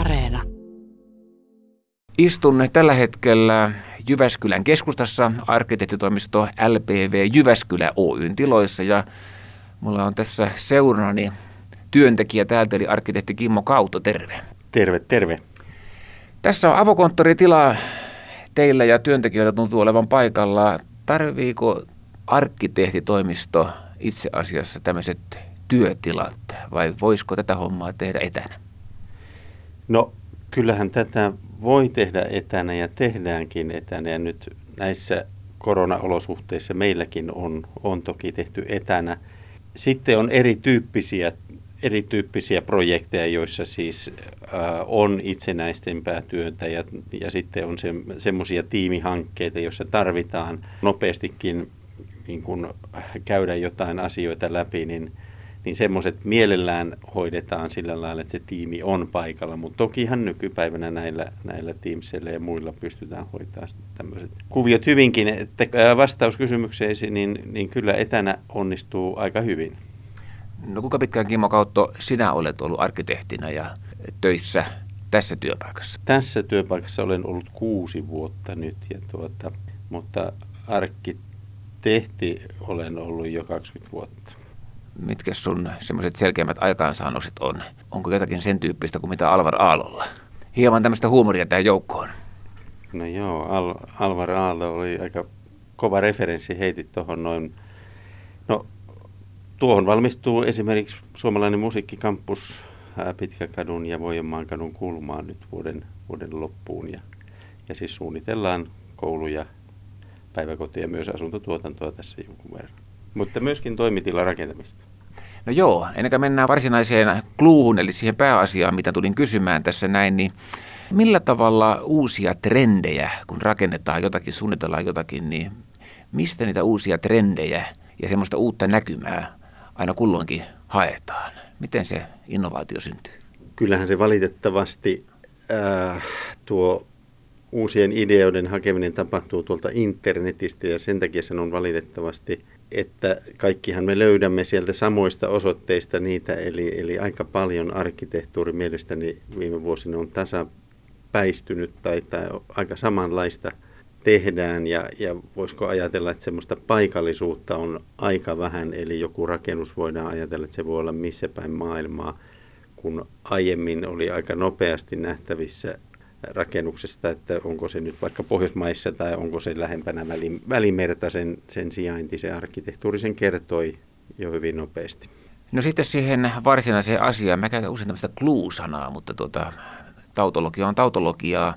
Areena. Istun tällä hetkellä Jyväskylän keskustassa arkkitehtitoimisto LPV Jyväskylä Oyn tiloissa ja mulla on tässä seurani työntekijä täältä eli arkkitehti Kimmo Kautto, terve. Terve, terve. Tässä on avokonttoritila teillä ja työntekijöitä tuntuu olevan paikalla. Tarviiko arkkitehtitoimisto itse asiassa tämmöiset työtilat vai voisiko tätä hommaa tehdä etänä? No kyllähän tätä voi tehdä etänä ja tehdäänkin etänä ja nyt näissä koronaolosuhteissa meilläkin on toki tehty etänä. Sitten on erityyppisiä projekteja, joissa siis on itsenäisten päätyöntä ja sitten on semmoisia tiimihankkeita, joissa tarvitaan nopeastikin niin kun käydä jotain asioita läpi, niin semmoiset mielellään hoidetaan sillä lailla, että se tiimi on paikalla, mutta tokihan nykypäivänä näillä Teamsilla ja muilla pystytään hoitamaan tämmöiset kuviot hyvinkin. Että vastaus kysymykseesi, niin kyllä etänä onnistuu aika hyvin. No kuinka pitkään, Kimmo Kautto, sinä olet ollut arkkitehtinä ja töissä tässä työpaikassa? Tässä työpaikassa olen ollut 6 vuotta nyt, ja mutta arkkitehti olen ollut jo 20 vuotta. Mitkä sun semmoiset selkeimmät aikaansaannokset on? Onko jotakin sen tyyppistä kuin mitä Alvar Aalolla? Hieman tämmöistä huumoria tähän joukkoon. No joo, Alvar Aalto oli aika kova referenssi, heitit tuohon noin. No tuohon valmistuu esimerkiksi suomalainen musiikkikampus Pitkäkadun ja Voijomaankadun kulmaan nyt vuoden loppuun. Ja siis suunnitellaan kouluja, päiväkotia ja myös asuntotuotantoa tässä jonkun verran. Mutta myöskin toimitilarakentamista. No joo, ennen kuin mennään varsinaiseen kluuhun, eli siihen pääasiaan, mitä tulin kysymään tässä näin, niin millä tavalla uusia trendejä, kun rakennetaan jotakin, suunnitellaan jotakin, niin mistä niitä uusia trendejä ja semmoista uutta näkymää aina kulloinkin haetaan? Miten se innovaatio syntyy? Kyllähän se valitettavasti tuo uusien ideoiden hakeminen tapahtuu tuolta internetistä ja sen takia sanon valitettavasti, että kaikkihan me löydämme sieltä samoista osoitteista niitä, eli aika paljon arkkitehtuuri mielestäni viime vuosina on tasapäistynyt tai aika samanlaista tehdään ja voisiko ajatella, että semmoista paikallisuutta on aika vähän, eli joku rakennus voidaan ajatella, että se voi olla missä päin maailmaa, kun aiemmin oli aika nopeasti nähtävissä rakennuksesta, että onko se nyt vaikka Pohjoismaissa tai onko se lähempänä Välimerta, sen sijainti, se arkkitehtuuri sen kertoi jo hyvin nopeasti. No sitten siihen varsinaiseen asiaan. Mä käytän usein tämmöistä clue-sanaa, mutta tautologia on tautologiaa.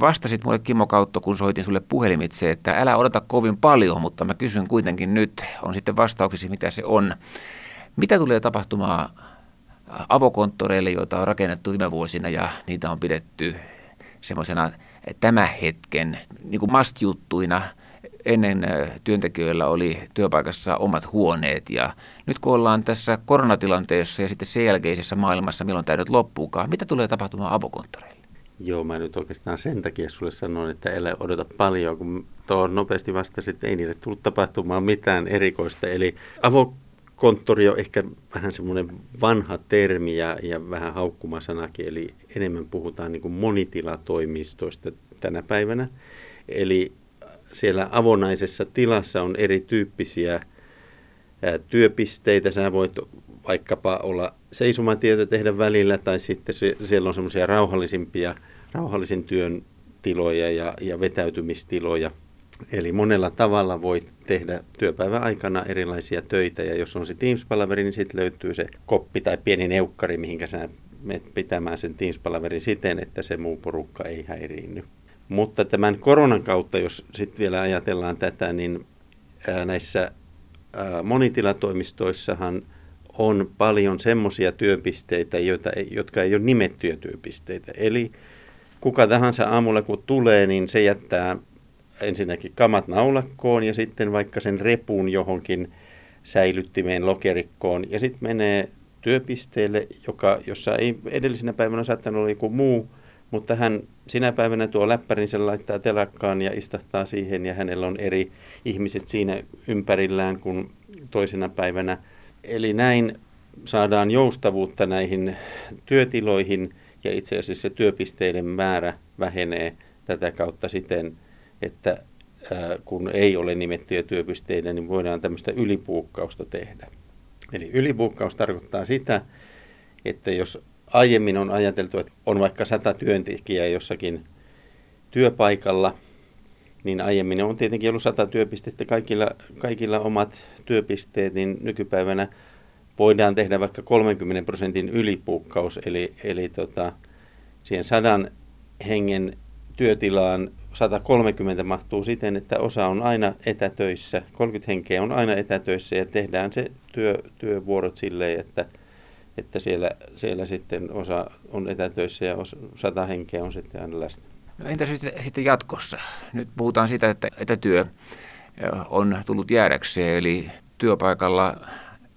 Vastasit mulle, Kimmo Kautto, kun soitin sulle puhelimitse, että älä odota kovin paljon, mutta mä kysyn kuitenkin nyt, on sitten vastauksesi, mitä se on. Mitä tulee tapahtumaan avokonttoreille, joita on rakennettu viime vuosina ja niitä on pidetty semmoisena tämän hetken niin kuin must-juttuina. Ennen työntekijöillä oli työpaikassa omat huoneet ja nyt kun ollaan tässä koronatilanteessa ja sitten sen jälkeisessä maailmassa, milloin tämä nyt loppuukaan, mitä tulee tapahtumaan avokonttoreille? Joo, mä nyt oikeastaan sen takia sulle sanoin, että älä odota paljon, kun tuohon nopeasti vastasin, että ei niille tullut tapahtumaan mitään erikoista, eli Konttori on ehkä vähän semmoinen vanha termi ja vähän haukkumasanakin, eli enemmän puhutaan niin kuin monitilatoimistoista tänä päivänä. Eli siellä avonaisessa tilassa on erityyppisiä työpisteitä. Sä voit vaikkapa olla seisomatyötä tehdä välillä tai sitten siellä on semmoisia rauhallisen työn tiloja ja vetäytymistiloja. Eli monella tavalla voit tehdä työpäivän aikana erilaisia töitä ja jos on se Teams-palaveri, niin sitten löytyy se koppi tai pieni neukkari, mihinkä sä menet pitämään sen Teams-palaverin siten, että se muu porukka ei häiriinny. Mutta tämän koronan kautta, jos sitten vielä ajatellaan tätä, niin näissä monitilatoimistoissahan on paljon semmoisia työpisteitä, jotka ei ole nimettyjä työpisteitä. Eli kuka tahansa aamulla kun tulee, niin se jättää ensinnäkin kamat naulakkoon ja sitten vaikka sen repun johonkin säilyttimeen lokerikkoon. Ja sitten menee työpisteelle, jossa ei edellisenä päivänä saattanut olla joku muu, mutta hän sinä päivänä tuo läppärin, sen laittaa telakkaan ja istahtaa siihen ja hänellä on eri ihmiset siinä ympärillään kuin toisena päivänä. Eli näin saadaan joustavuutta näihin työtiloihin ja itse asiassa se työpisteiden määrä vähenee tätä kautta siten, että kun ei ole nimettyjä työpisteitä, niin voidaan tämmöistä ylibuukkausta tehdä. Eli ylibuukkaus tarkoittaa sitä, että jos aiemmin on ajateltu, että on vaikka 100 työntekijää jossakin työpaikalla, niin aiemmin on tietenkin ollut 100 työpistettä, kaikilla omat työpisteet, niin nykypäivänä voidaan tehdä vaikka 30% ylibuukkaus, eli siihen 100 hengen työtilaan 130 mahtuu siten, että osa on aina etätöissä, 30 henkeä on aina etätöissä ja tehdään se työvuorot silleen, että siellä sitten osa on etätöissä ja 100 henkeä on sitten aina läsnä. No entä sitten jatkossa? Nyt puhutaan siitä, että etätyö on tullut jäädäkseen, eli työpaikalla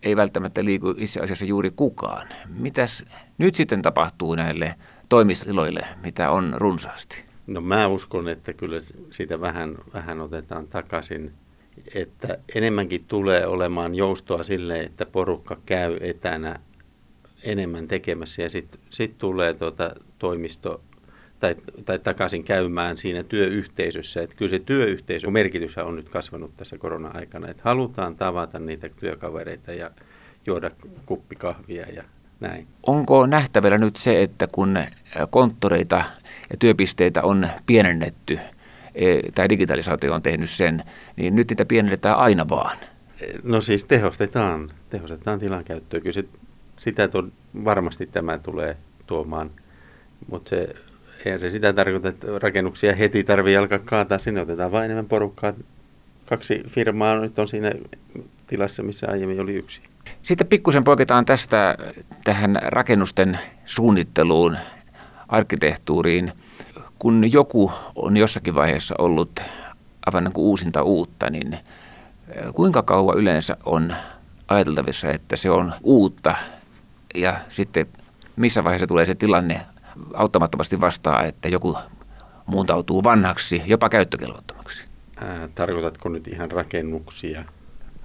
ei välttämättä liiku itse asiassa juuri kukaan. Mitäs nyt sitten tapahtuu näille toimistotiloille, mitä on runsaasti? No mä uskon, että kyllä siitä vähän otetaan takaisin, että enemmänkin tulee olemaan joustoa sille, että porukka käy etänä enemmän tekemässä ja sit tulee toimisto tai takaisin käymään siinä työyhteisössä. Että kyllä se työyhteisön merkitys on nyt kasvanut tässä korona-aikana, että halutaan tavata niitä työkavereita ja juoda kuppikahvia ja näin. Onko nähtävillä nyt se, että kun konttoreita ja työpisteitä on pienennetty, tai digitalisaatio on tehnyt sen, niin nyt niitä pienennetään aina vaan? No siis tehostetaan tilankäyttöä. Kyllä varmasti tämä tulee tuomaan, mutta eihän se sitä tarkoita, että rakennuksia heti tarvii alkaa kaataa. Sinne otetaan vain enemmän porukkaa. 2 firmaa nyt on siinä tilassa, missä aiemmin oli 1. Sitten pikkusen poiketaan tästä tähän rakennusten suunnitteluun, arkkitehtuuriin. Kun joku on jossakin vaiheessa ollut aivan niin kuin uusinta uutta, niin kuinka kauan yleensä on ajateltavissa, että se on uutta ja sitten missä vaiheessa tulee se tilanne auttamattomasti vastaan, että joku muuntautuu vanhaksi, jopa käyttökelvottomaksi? Tarkoitatko nyt ihan rakennuksia?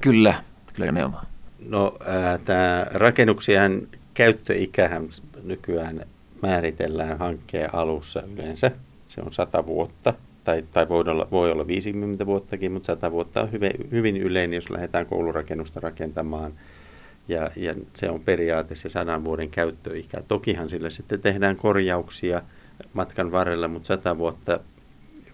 Kyllä nimenomaan. No tämä rakennuksien käyttöikähän nykyään määritellään hankkeen alussa yleensä. Se on 100 vuotta tai voi olla 50 vuottakin, mutta 100 vuotta on hyvin yleinen, jos lähdetään koulurakennusta rakentamaan. Ja se on periaatteessa 100 vuoden käyttöikä. Tokihan sille sitten tehdään korjauksia matkan varrella, mutta 100 vuotta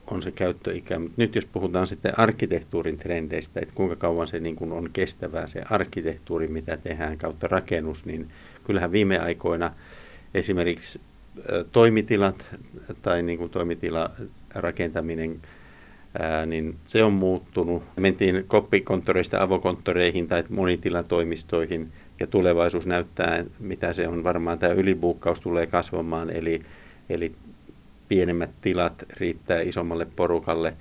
on se käyttöikä. Mut nyt jos puhutaan sitten arkkitehtuurin trendeistä, että kuinka kauan se niin kun on kestävää se arkkitehtuuri, mitä tehdään kautta rakennus, niin kyllähän viime aikoina esimerkiksi toimitilat tai niin kuin toimitilarakentaminen, niin se on muuttunut. Mentiin koppikonttoreista avokonttoreihin tai monitilatoimistoihin ja tulevaisuus näyttää, mitä se on. Varmaan tämä ylibuukkaus tulee kasvamaan, eli pienemmät tilat riittää isommalle porukalle.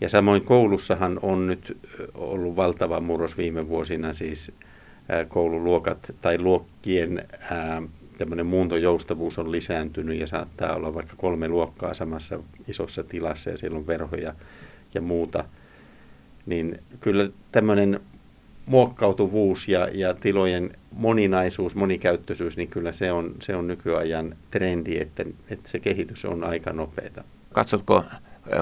Ja samoin koulussahan on nyt ollut valtava murros viime vuosina, siis koululuokat tai luokkien tämmöinen muuntojoustavuus on lisääntynyt ja saattaa olla vaikka 3 luokkaa samassa isossa tilassa ja siellä on verhoja ja muuta. Niin kyllä tämmöinen muokkautuvuus ja tilojen moninaisuus, monikäyttöisyys, niin kyllä se on nykyajan trendi, että se kehitys on aika nopeata. Katsotko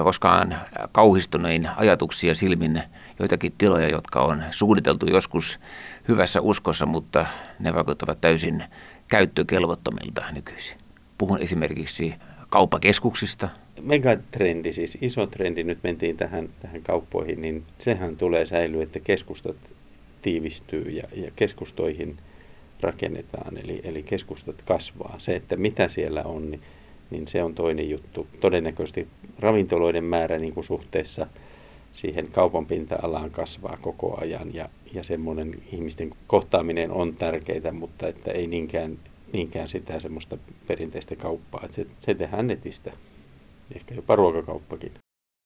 koskaan kauhistunein ajatuksia silmin joitakin tiloja, jotka on suunniteltu joskus hyvässä uskossa, mutta ne vaikuttavat täysin käyttökelvottomilta nykyisin? Puhun esimerkiksi kauppakeskuksista. Megatrendi, siis iso trendi, nyt mentiin tähän kauppoihin, niin sehän tulee säilyä, että keskustat tiivistyy ja keskustoihin rakennetaan, eli keskustat kasvaa. Se, että mitä siellä on, niin se on toinen juttu. Todennäköisesti ravintoloiden määrä niin kuin suhteessa siihen kaupan pinta-alaan kasvaa koko ajan ja semmoinen ihmisten kohtaaminen on tärkeää, mutta että ei niinkään sitä semmoista perinteistä kauppaa, että se tehdään netistä, ehkä jopa ruokakauppakin.